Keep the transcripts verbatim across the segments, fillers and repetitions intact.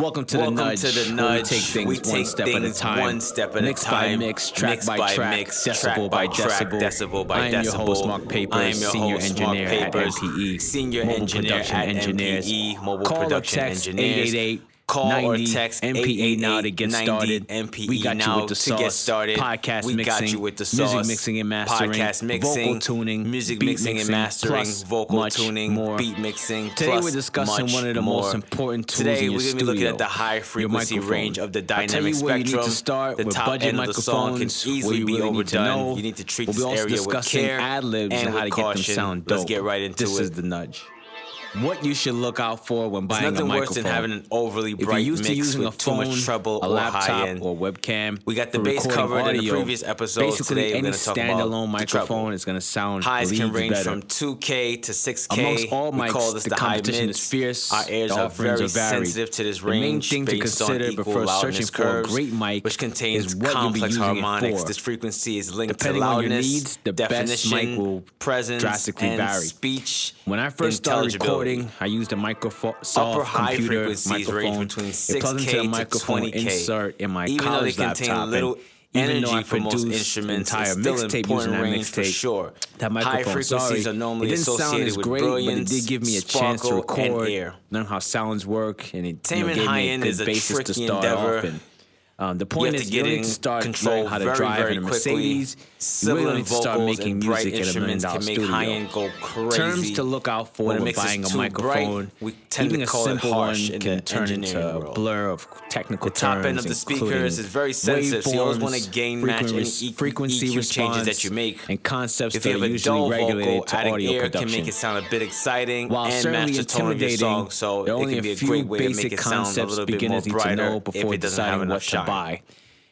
Welcome to Welcome the nudge. To the nudge. We take things, we take one, step things at a time. one step at mix a time. Mix by mix, track mix by, by track, mix, decibel by track, decibel, decibel by I decibel. I am your host, Mark Papers, senior engineer at M P E, senior engineer at M P E, mobile production engineers. Call or text M P E now to get started. We got you with the sauce. Podcast mixing, music mixing and mastering, vocal tuning, music mixing and mastering, vocal tuning, beat mixing. Today we're discussing one of the most important tools in your studio. Today we're gonna be looking at the high frequency range of the dynamic spectrum. The top end of the song can easily be overdone. You need to treat this area with care and with caution. Let's get right into it. This is the nudge. What you should look out for when buying a microphone. It's nothing worse than having an overly bright mix using with a phone, too much treble, a laptop, or, or webcam. We got the bass covered audio. in the previous episode. Basically, Today, any standalone microphone is going to sound highs can range better. from two K to six K. Amongst all mics, we call this the, the competition high is fierce. Our ears are very are sensitive to this range. The main thing to consider before searching curves, for a great mic, which contains complex harmonics. This frequency is linked Depending to loudness, needs, the definition, best mic will presence, drastically and vary. speech. When I first started recording, I used a microphone, upper high frequencies range between six K to twenty K. Insert in my even college though they contain laptop little energy though I for most instruments, it's still an important range for sure. That microphone, high frequencies sorry, are normally associated with great, brilliance, but it did give me a chance to record, learn how sounds work, and it you know, gave me a good basis to start endeavor. off in. Um, the point is, you need to start controlling how to very, drive very in a Mercedes. You really need to start making music in a million-dollar studio. Terms to look out for when, when buying a microphone. Bright, even a simple one can turn into a blur of technical terms. The top end of the speakers is very sensitive, so you always want to gain match any frequency changes that you make. And concepts that are usually regulated to audio production. Can make it sound a bit exciting while certainly intimidating, there are only a few basic concepts beginners need to know before deciding what to buy. Buy.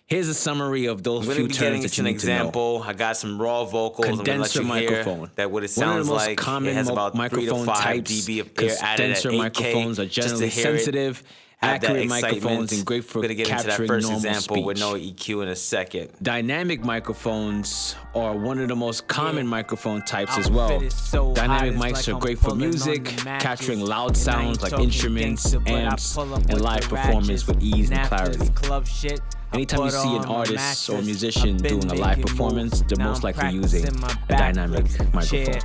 Here's a summary of those we're few terms that you need example. to know. I got some raw vocals. Condenser I'm let you microphone. Hear that what it sounds One of the most like. Common it has about microphone types. dB of Condenser microphones are generally sensitive, accurate microphones, and great for capturing normal speech. We're going to get into that first example speech. With no E Q in a second. Dynamic microphones are one of the most common yeah. microphone types as well. So dynamic mics like are great for music, capturing loud sounds like instruments, amps, and live performance with ease and clarity. Anytime you see an artist or musician doing a live performance, they're most likely using a dynamic microphone.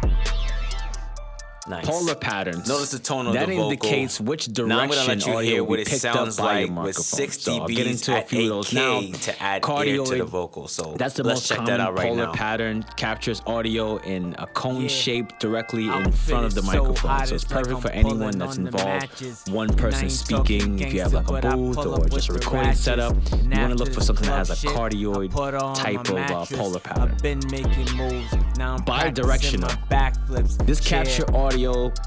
Nice. Polar patterns. Notice the tone of that the vocal. That indicates which direction audio hear will be picked up by like your microphone. So I'll get into a few of those now. To add cardioid, to the vocal. So that's the most common that right polar now. pattern. Captures audio in a cone yeah. shape directly I'm in front of the microphone. So, hot, so it's perfect like for anyone that's involved. One person speaking. If you have like a booth or just a recording setup, you want to look for something that has a cardioid type of uh, polar pattern. Bidirectional. This capture audio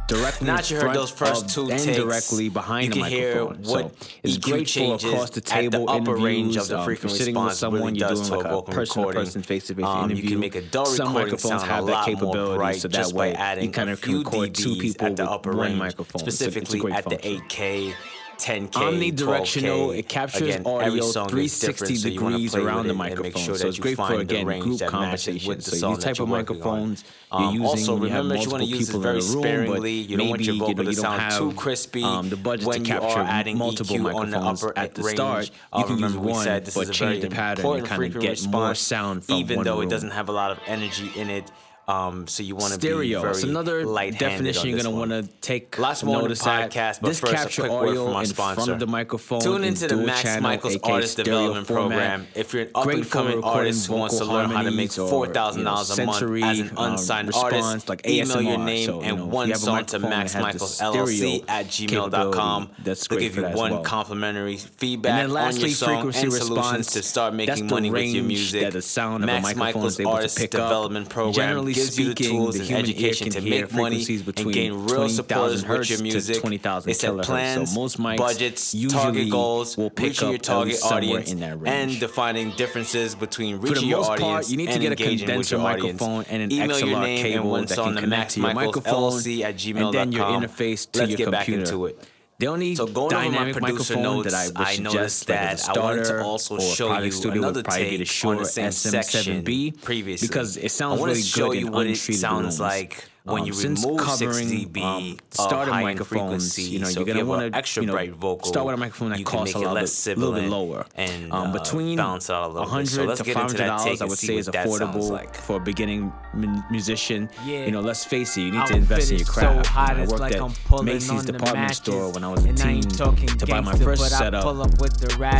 directly not you heard those first two and takes. directly behind you the microphone. So it's great for across the table at the upper range of the frequency um, response. Sitting with someone, really you're doing like a person-to-person, face-to-face um, interview. You can make a dull Some microphones have that capability, so that way you kind of can record two people at the upper with range, one microphone. Specifically so at function. the eight K, ten K, omnidirectional, it captures again, audio three sixty so degrees around the microphone. Sure so it's great for, again, group conversations. The so these type of microphones um, you're using also, when you have multiple you people in the room, sparingly. You don't maybe want your vocal you know, you don't have too crispy um, the budget when to capture adding multiple E Q microphones on the upper at the start. You can use one, said, this but change the pattern and kind of get more sound from one room. Even though it doesn't have a lot of energy in it. Um, so you want to be very light-handed on this one. Stereo. It's another definition you're going to want to take notice at. Lots more on the podcast, but first, a quick word from our sponsor. Front of the microphone Tune into the Max Michaels Artist Development Program. If you're an up-and-coming artist who wants to learn how to make four thousand dollars a month as an unsigned artist, email your name and one song to max michaels l l c at gmail dot com. They'll give you one complimentary feedback on your song and solutions to start making money with your music. Max Michaels Artist Development Program gives you the tools and education to make money and gain real supporters with your music. They set plans, budgets, target goals, reaching your target audience, and defining differences between reaching your audience and engaging with your audience. Email your name and one song to max michaels l l c at gmail dot com. And then your interface to your computer. Let's get back into it. The only so going dynamic over my producer notes, that I, I noticed that like I wanted to also show you another take on the same section previously. Because it sounds really good in untreated rooms. I want to show you what it sounds like when um, you remove six D B um, starter microphones, you know, so you're gonna want to extra you know, bright vocal. Start with a microphone that costs a little, bit, little bit lower, and um, between uh, one hundred dollars so to five hundred dollars, I would say is affordable like. for a beginning m- musician. Yeah. You know, let's face it, you need I'm to invest in your craft. So you know, I worked like at Macy's department store when I was a teen to buy my first setup.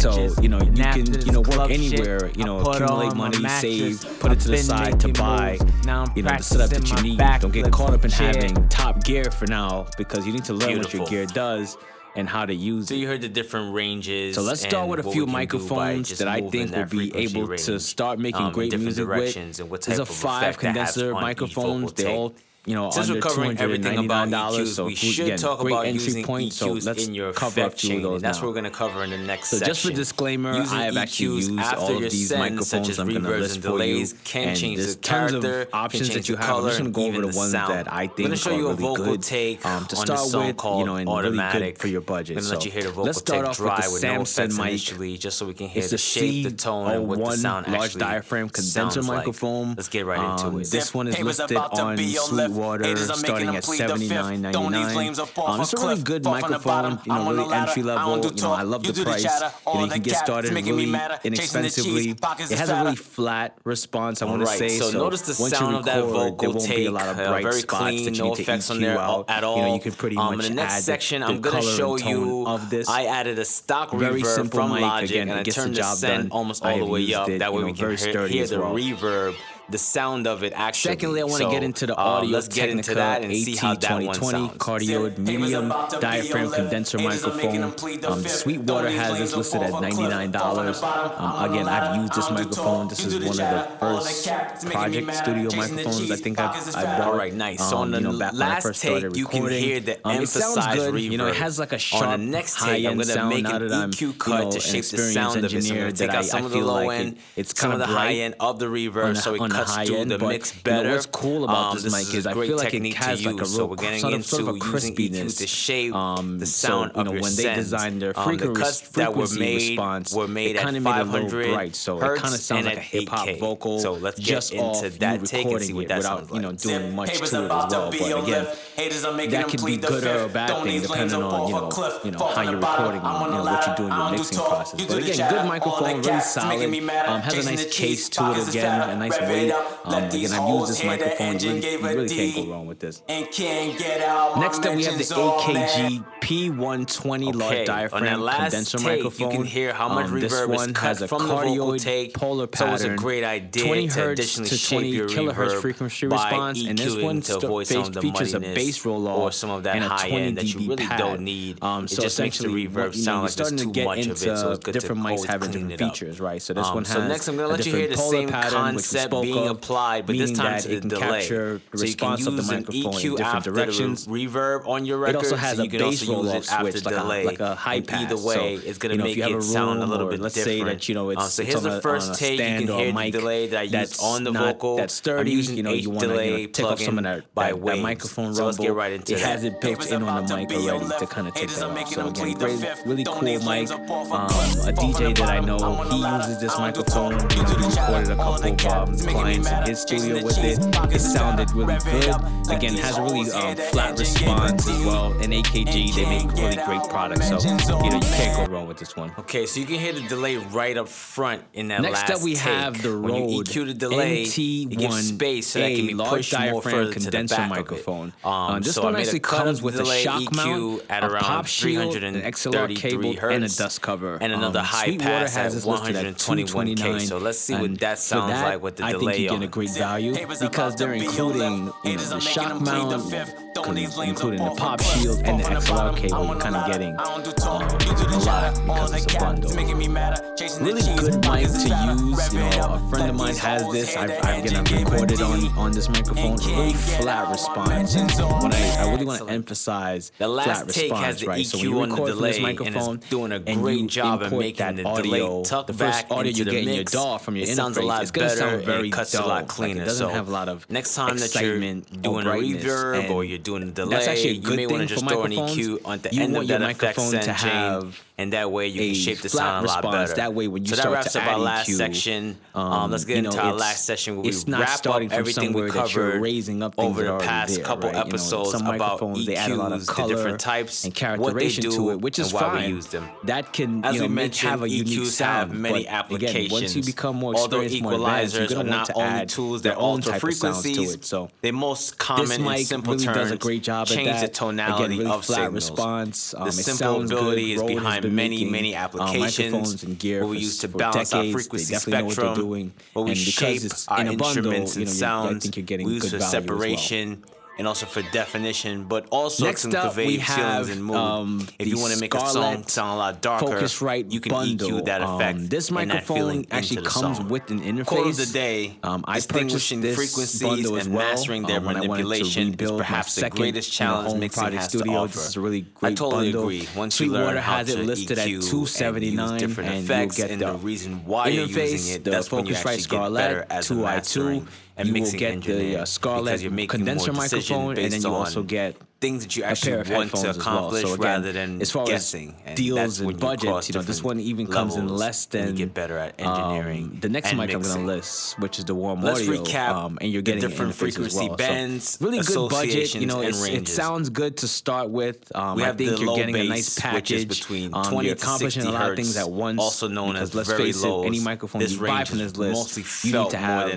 So you know, you can you know work anywhere. You know, accumulate money, save, put it to the side to buy. You know, the setup that you need. Don't get caught up in having top gear for now, because you need to learn Beautiful. what your gear does and how to use it. So you heard the different ranges. So let's start with a few microphones that I think will be able range. to start making um, great music with. And what type There's a five condenser microphones. They all, you know, Since under two hundred ninety-nine dollars. So we should again, talk about using point, E Qs so let's in your cover up two of those. That's now. what we're going to cover in the next so section. So just for disclaimer, using I have E Qs actually used all of these sends, microphones I'm going to list for you. Can and change there's the tons of options that you have. Color, I'm just going to go over the, the ones sound. that I think are really vocal good take um, to start with, you know, and really good for your budget. So let's start off with the Samson mic. It's the C zero one large diaphragm condenser microphone. Let's get right into it. This one is listed on Sweetwater. Water, starting at seventy-nine ninety-nine. Um, it's a really good microphone, you know, really entry level. You know, I love the price. You know, you can get started really inexpensively. It has a really flat response, I want to say. So notice the sound of that vocal take. There won't be a lot of bright spots that you need to E Q out at all. You know, you can pretty much add the color and tone of this. In the next section, I'm going to show you. I added a stock reverb from Logic, and I turned the send almost all the way up. That way we can hear the reverb. The sound of it, actually. Secondly, I want to so, get into the audio. Uh, let's get into that and see how that one sounds. A T twenty twenty cardioid medium diaphragm condenser microphone. Um, Sweetwater has this listed at ninety-nine dollars. Um, again, I've used this microphone. This is one of the first project studio microphones I think I've, I've bought. All right, nice. Um, so on the you know, last take, you can hear the um, emphasized reverb. You know, it has like a sharp on the next take, I'm going to make an E Q cut to shape the sound of it. So I'm going to take out some of the low end, some of the high end of the reverb, so it can high end, the but mix better. You know, what's cool about um, this, this mic is, is I feel like it has like a real so we're sort, of, sort of a crispiness to shape um, the sound so, you know, of your when send. They designed their frequency, um, the cuts frequency that were made, response, were made it kind of made a little bright, so it kind of sounds like a hip hop vocal. So let's get just into that take and see what that without, sounds like. You know, doing much to it as well. But again, that could be good or a bad thing depending on you know you know how you're recording, you know what you're doing your mixing process. But again, good microphone, really solid. Has a nice case to it again, a nice weight. Um, again, I've used this microphone. You really, really can't go wrong with this. Next up, we have the A K G P one twenty okay. large diaphragm condenser take, microphone. You can hear how much um, reverb this one is has a cardioid polar pattern. So it's a great idea twenty hertz to twenty kilohertz frequency response, E Q and this one st- features a bass roll off or some of that and a twenty D B really pad. Don't need. Um, so essentially, reverb you know, you're starting to get into different mics having different features, right? So this one has a different polar pattern, which we spoke of. Applied, but this time to the delay. So you can use an E Q after the reverb on your record. It also has a bass roll-off switch, like a high pass. Either way, it's going to make it sound a little bit different. Let's say that, you know, it's on a stand or a mic that's not that sturdy. You know, you want to take off some of that microphone rumble. It has it built in on the mic already to kind of take that off. So again, really cool mic. A D J that I know, he uses this microphone. He recorded a couple of albums. In his studio with it, it sounded really good. Again, has a really um, flat response as well. And A K G, they make really great products, so you know you can't go wrong with this one. Okay, so you can hear the delay right up front in that last take. Next up, we have the Rode N T one A large diaphragm condenser microphone. Um, this one actually comes with a shock mount, a pop shield, an X L R cable, and a dust cover. And another high pass at one twenty-one K. So let's see what that sounds like with the delay. You're getting a great value because they're including you know, the shock mount, including the pop shield and the X L R cable. You're kind of getting um, a lot because it's a bundle. Really good mic to use. You know, a friend of mine has this. I've, I've, again, I've recorded on, on this microphone. Really flat response. And what I, I really want to emphasize, flat response, right? So when you record from this microphone and you import that audio, the first audio you get in your D A W from your interface, it's going to sound very good. It's a lot cleaner. Like it doesn't so have a lot of next time that you're doing a reverb or you're doing a delay, that's actually a good you may want to just throw an E Q on the you end of that effect and change. and that way you a can shape the sound a lot response. better. That way when you so start that wraps to up our last Q, section. Um, um, let's get you know, into our last section where we wrap up everything we covered raising up over the past there, couple right? episodes you know, about E Qs, they add a lot of color the different types, and characterization what they do, to it, which is and why fine. we use them. That can, as you know, we mentioned, have a E Qs sound, have many applications. Again, once you become more Although equalizers more advanced, are not only tools that alter frequencies, so they most common in simple terms change the tonality of signals. The simple is behind many, many applications um, and gear what we use to balance decades, our frequency spectrum, what, doing. what we and shape our in instruments bundle, and you know, sounds, I think we use for separation well. and also for definition, but also Next to convey feelings and mood. Um, if you want to make a song sound a lot darker, Focusrite you can bundle. E Q that effect um, This microphone actually comes song. with an interface. Quote of the day, um, I distinguishing frequencies and well. mastering their um, manipulation is perhaps the greatest challenge you know, mixing has studio. to offer. This is a really great I totally bundle. agree. Once you learn how to E Q at and use different and effects and the, the reason why you're using it, that's when you actually get better as a mastering. And you mixing will get the uh, Scarlett condenser microphone, and then you also get things that you actually want to accomplish well. so again, rather than as far guessing. As deals and, and budgets, you know, this one even comes in less than. You get better at engineering. Um, the next mic mixing. I'm going to list, which is the Warm Let's Audio, recap um, and you're getting the different frequency well. bands, so really good budget. You know, it sounds good to start with. Um, we have I think the you're low getting bass, a nice package, which is between twenty um, to sixty hertz, a lot of things at once. Also known as very low. Any microphone you buy from this list, you need to have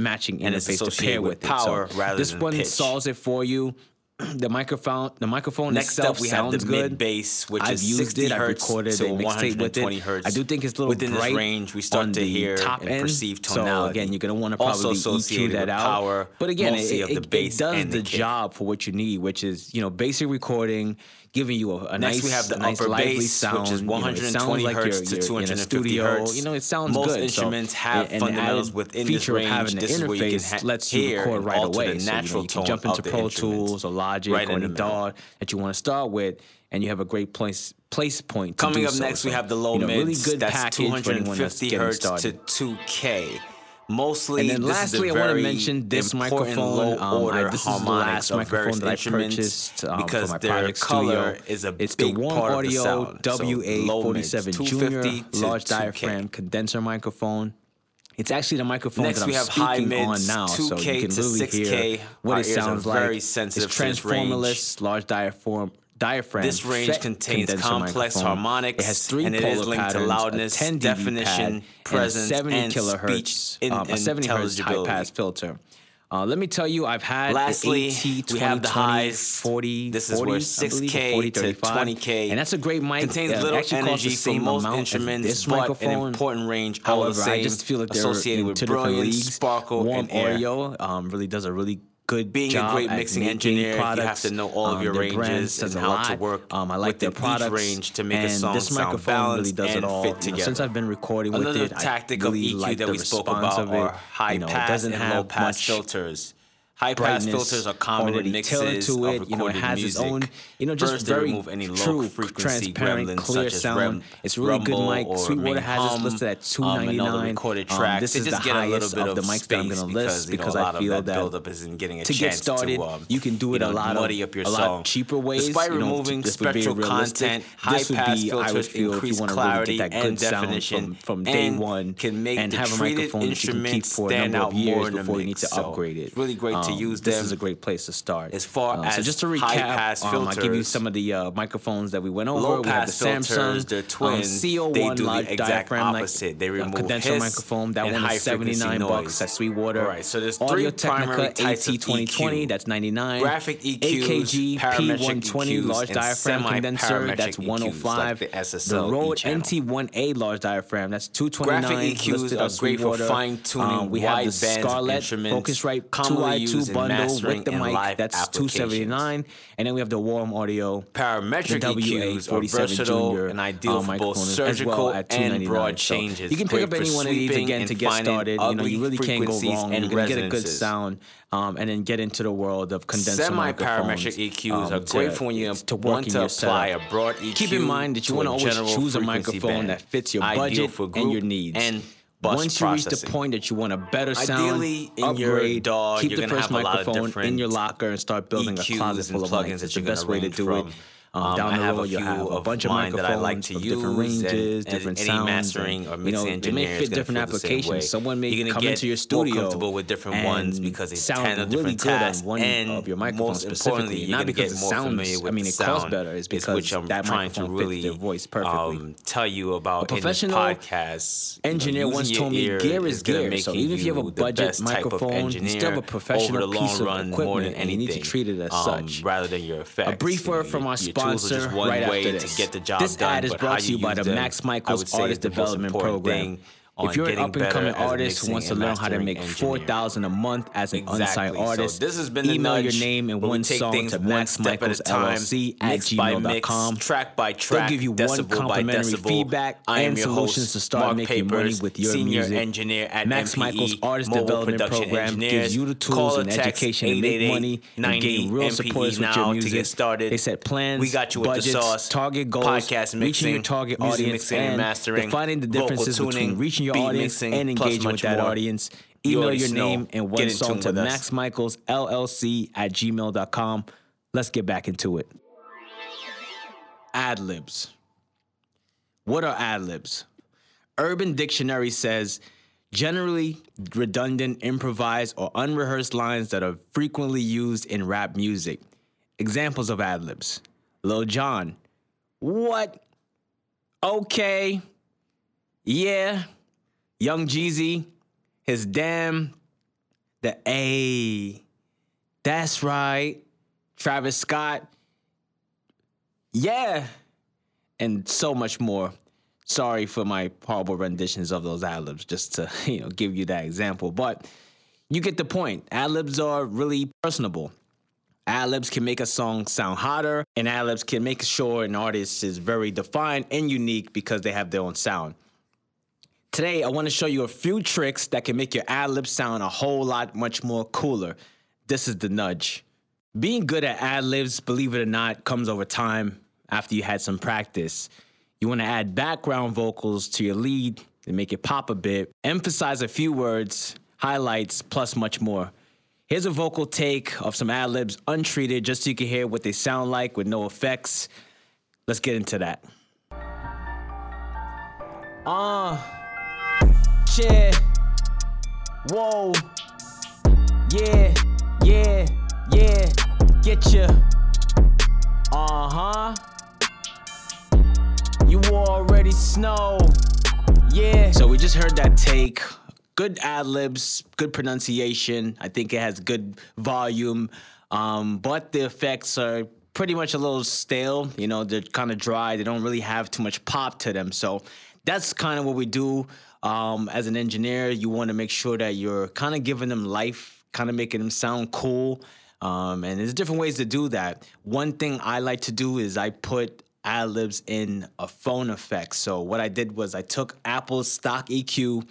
matching interface to pair with power rather than pitch. This one solves it for you. The microphone, the microphone Next itself up, we sounds have the good. Mid bass, which I've is sixty used it. Hertz I've recorded to one hundred twenty hertz. I do think it's a little within bright this range. We start to hear top and perceive tonality. So again, you're gonna want to probably E Q that out. Power, but again, it, it, it, it does the, the job for what you need, which is you know basic recording, giving you a, a Next nice, we have the nice upper bass, sound, which is one hundred twenty you know, hertz like to two hundred fifty hertz. You know, it sounds Most good. Most instruments so, have and fundamentals within this range. This is where you can ha- lets you hear record right away. So, you know, you can jump into Pro Tools or Logic right or any D A W that you want to start with, and you have a great place place point. To Coming do up so. next, so, we have the low you know, mids. Really good that's package two hundred fifty hertz to two K. Mostly, and then this lastly, is I want to mention this microphone. Um, order I, this is the last microphone that I purchased um, because for my their color studio. is a it's big the Warm part Audio of the sound. W A forty-seven so Junior large diaphragm condenser microphone. It's actually the microphone Next, that I'm we have speaking high mids, on now, so you can really hear what Our it sounds like. Very sensitive it's transformerless, large diaphragm. Diaphragm. This range contains complex microphone. harmonics. It has three and it is linked patterns, to loudness, definition, pad, presence, and, and kilohertz, speech um, in, a seventy hertz high pass filter. Uh, let me tell you, I've had Lastly, the AT2020 we have the highs. forty. This is where six K to twenty K, and that's a great mic. Contains yeah, little energy from most instruments, but an important range. However, all the same, I just feel that associated with brilliance, sparkle, Warm and Audio um, really does a really Good Being job a great mixing engineer, products. you have to know all um, of your ranges and how lot. to work um, I like with their products range to make and a song this sound balanced really does and it all. fit together. You know, since I've been recording with Another it, tactic I really of E Q like that we spoke about are high you know, pass and low pass filters. High pass filters are common in mixes to it. Of you know, it has music. its own, you know, just First, very any true, low frequency transparent, clear sound. Rem, it's really good mic. Sweetwater has this listed at two ninety-nine. Um, um, this they is just the get highest a of, of the mics that I'm going to list because, because you know, I feel that isn't getting a to get started, to, um, you can do it you know, a lot of up your a lot cheaper ways. Despite you know, removing spectral content, high pass filters increase clarity and definition from day one, can make and have a microphone that you can keep for a number of years before you need to upgrade it. Really great. To use um, this is a great place to start. As far um, as so just to recap, high pass um, filters, I'll give you some of the uh, microphones that we went over. Low we have the Samson, the twin, um, they do the exact opposite. Like, they remove uh, condenser hiss microphone. That one is seventy-nine noise. bucks at Sweetwater. All right, so there's three Audio-Technica A T twenty twenty. That's ninety-nine. Graphic E Qs, A K G P one twenty large diaphragm condenser. That's one oh five. Like the, the Rode N T one A large diaphragm. That's two twenty-nine. Graphic E Qs are great for fine tuning. We have the Scarlett Focusrite two I two bundle with the mic, that's two seventy-nine, and then we have the Warm Audio parametric E Qs are versatile Junior, and ideal um, for both surgical well and broad changes. So you can pick Great up any one of these again to get started. You know, you really can't go wrong. You can get a good sound. Um, and then get into the world of condenser microphones. Semi-parametric E Qs um, are great for when you to want to apply a broad E Q. Keep in mind that you want to always choose a microphone that fits your budget and your needs. Once you processing. reach the point that you want a better sound, Ideally, in upgrade, your D A W, keep you're the first have microphone in your locker and start building E Qs a closet full of plugins. That's the best way to do from. it. Um, down the I have road, a few you have a bunch of mine that I like to use, different ranges, and, different and any sounds, mastering and, or mixing you know, engineering. They may fit different applications. Someone may come into your studio more comfortable with different ones because they sound really different good tasks. On one and of your microphones specifically, not because it sounds. I mean, it sound costs better. It's because which I'm that trying microphone to really, fits their voice perfectly. Um, tell you about a professional podcast engineer once told me gear is gear. So even if you have a budget microphone, you still have a professional piece of equipment, and you need to treat it as such rather than your effects. A brief word from our sponsor. Tools are just one right way this. To get the job this done. This ad is brought to you by the them, Max Michaels Artist Development Program. If you're an up-and-coming artist who wants to learn how to make four thousand dollars a month as an exactly. unsigned artist, so this has been the email nudge, your name and one song to max michaels l l c at gmail dot com. Track by track, they'll give you one complimentary feedback and solutions to start making money with your music. Max Michaels Artist Development Program gives you the tools and education to make money and gain real supporters with your music. They set plans, budgets, target goals, reaching your target audience, and defining the differences between reaching your Your audience mixing, and engaging with that more. Audience. Email you your name know. And one song to max michaels l l c at gmail dot com. Let's get back into it. Ad libs. What are ad libs? Urban Dictionary says generally redundant, improvised, or unrehearsed lines that are frequently used in rap music. Examples of ad libs: Lil Jon, what? Okay. Yeah, Young Jeezy, his damn, the A, that's right, Travis Scott, yeah, and so much more. Sorry for my horrible renditions of those ad-libs, just to, you know, give you that example. But you get the point. Ad-libs are really personable. Ad-libs can make a song sound hotter, and ad-libs can make sure an artist is very defined and unique because they have their own sound. Today, I want to show you a few tricks that can make your ad-libs sound a whole lot much more cooler. This is the nudge. Being good at ad-libs, believe it or not, comes over time after you had some practice. You want to add background vocals to your lead and make it pop a bit. Emphasize a few words, highlights, plus much more. Here's a vocal take of some ad-libs untreated just so you can hear what they sound like with no effects. Let's get into that. Ah. Uh. Yeah. Whoa. Yeah. Yeah. Yeah. Get ya. Uh-huh. You already snow. Yeah. So we just heard that take. Good ad-libs, good pronunciation. I think it has good volume. Um, but the effects are pretty much a little stale. You know, they're kind of dry. They don't really have too much pop to them. So that's kind of what we do. Um, as an engineer, you want to make sure that you're kind of giving them life, kind of making them sound cool. Um, and there's different ways to do that. One thing I like to do is I put ad-libs in a phone effect. So what I did was I took Apple's stock E Q,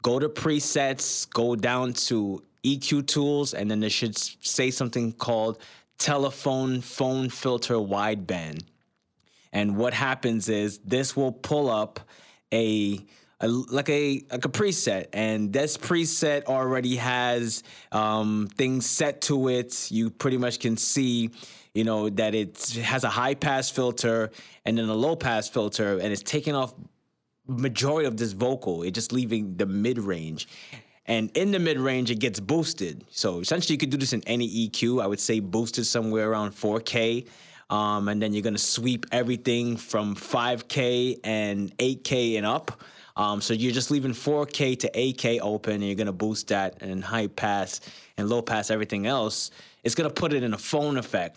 go to presets, go down to E Q tools, and then it should say something called telephone phone filter wideband. And what happens is this will pull up a... A, like a like a preset, and this preset already has um, things set to it. You pretty much can see, you know, that it has a high pass filter and then a low pass filter, and it's taking off majority of this vocal. It's just leaving the mid range, and in the mid range it gets boosted. So essentially, you could do this in any E Q. I would say boosted somewhere around four K. Um, and then you're gonna sweep everything from five K and eight K and up. Um, so you're just leaving four K to eight K open, and you're going to boost that and high pass and low pass everything else. It's going to put it in a phone effect.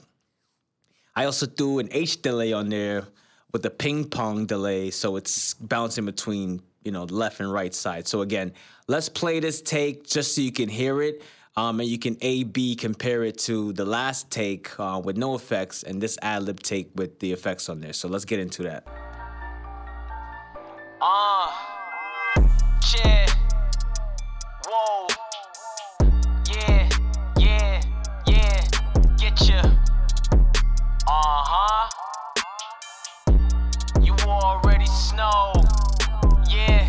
I also threw an H delay on there with a ping pong delay, so it's bouncing between, you know, left and right side. So again, let's play this take just so you can hear it, um, and you can A B compare it to the last take uh, with no effects and this ad-lib take with the effects on there. So let's get into that. Uh, yeah, whoa, yeah, yeah, yeah, get ya, uh-huh, you already snow, yeah.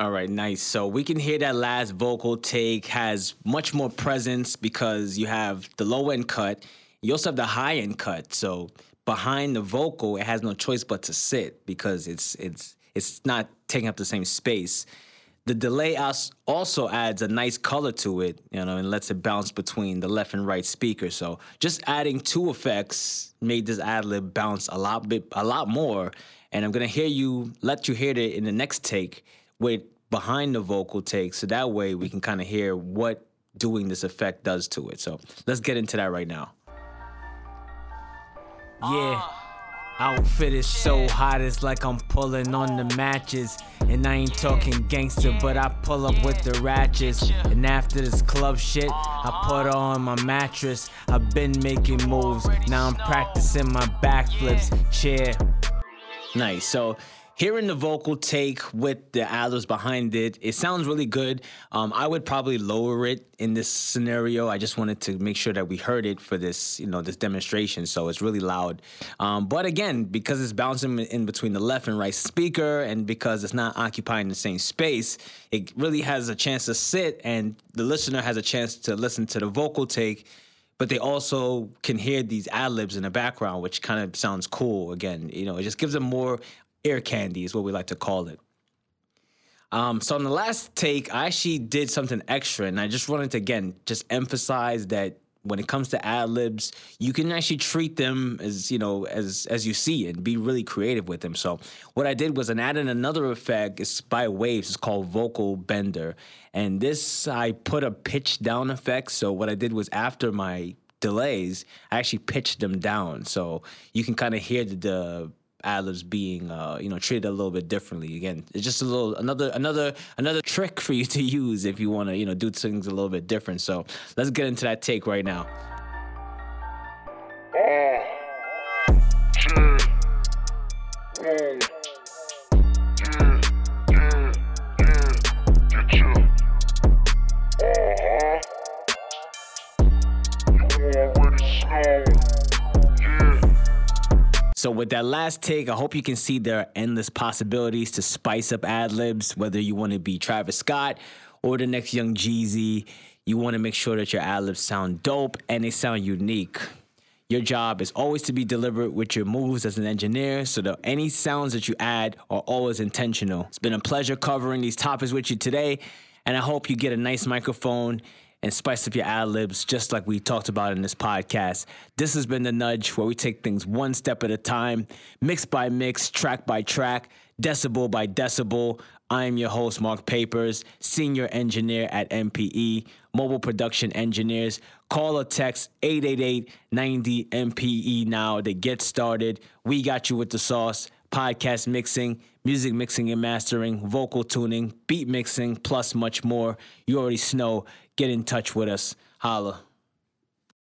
All right, nice. So we can hear that last vocal take has much more presence because you have the low end cut, You also have the high-end cut, so behind the vocal, it has no choice but to sit because it's it's it's not taking up the same space. The delay also adds a nice color to it, you know, and lets it bounce between the left and right speaker. So just adding two effects made this ad-lib bounce a lot bit, a lot more. And I'm gonna hear you, let you hear it in the next take with behind the vocal take, so that way we can kind of hear what doing this effect does to it. So let's get into that right now. Yeah, outfit is so hot, it's like I'm pulling on the matches. And I ain't talking gangster, but I pull up with the ratchets. And after this club shit, I put on my mattress. I've been making moves, now I'm practicing my backflips. Cheer. Nice. So hearing the vocal take with the ad-libs behind it, it sounds really good. Um, I would probably lower it in this scenario. I just wanted to make sure that we heard it for this, you know, this demonstration. So it's really loud. Um, but again, because it's bouncing in between the left and right speaker, and because it's not occupying the same space, it really has a chance to sit, and the listener has a chance to listen to the vocal take. But they also can hear these ad-libs in the background, which kind of sounds cool. Again, you know, it just gives them more ear candy is what we like to call it. Um, so on the last take, I actually did something extra, and I just wanted to, again, just emphasize that when it comes to ad-libs, you can actually treat them as, you know, as as you see it, and be really creative with them. So what I did was I added another effect. It's by Waves. It's called Vocal Bender. And this, I put a pitch down effect. So what I did was after my delays, I actually pitched them down. So you can kind of hear the... the ad-libs being, uh, you know, treated a little bit differently. Again, it's just a little, another, another, another trick for you to use if you want to, you know, do things a little bit different. So let's get into that take right now. So with that last take, I hope you can see there are endless possibilities to spice up ad-libs, whether you want to be Travis Scott or the next Young Jeezy. You want to make sure that your ad-libs sound dope and they sound unique. Your job is always to be deliberate with your moves as an engineer, so that any sounds that you add are always intentional. It's been a pleasure covering these topics with you today, and I hope you get a nice microphone and spice up your ad-libs just like we talked about in this podcast. This has been The Nudge, where we take things one step at a time, mix by mix, track by track, decibel by decibel. I am your host, Mark Papers, senior engineer at M P E, mobile production engineers. Call or text eight eight eight, nine zero, M P E now to get started. We got you with the sauce. Podcast mixing, music mixing and mastering, vocal tuning, beat mixing, plus much more. You already know. Get in touch with us. Holla.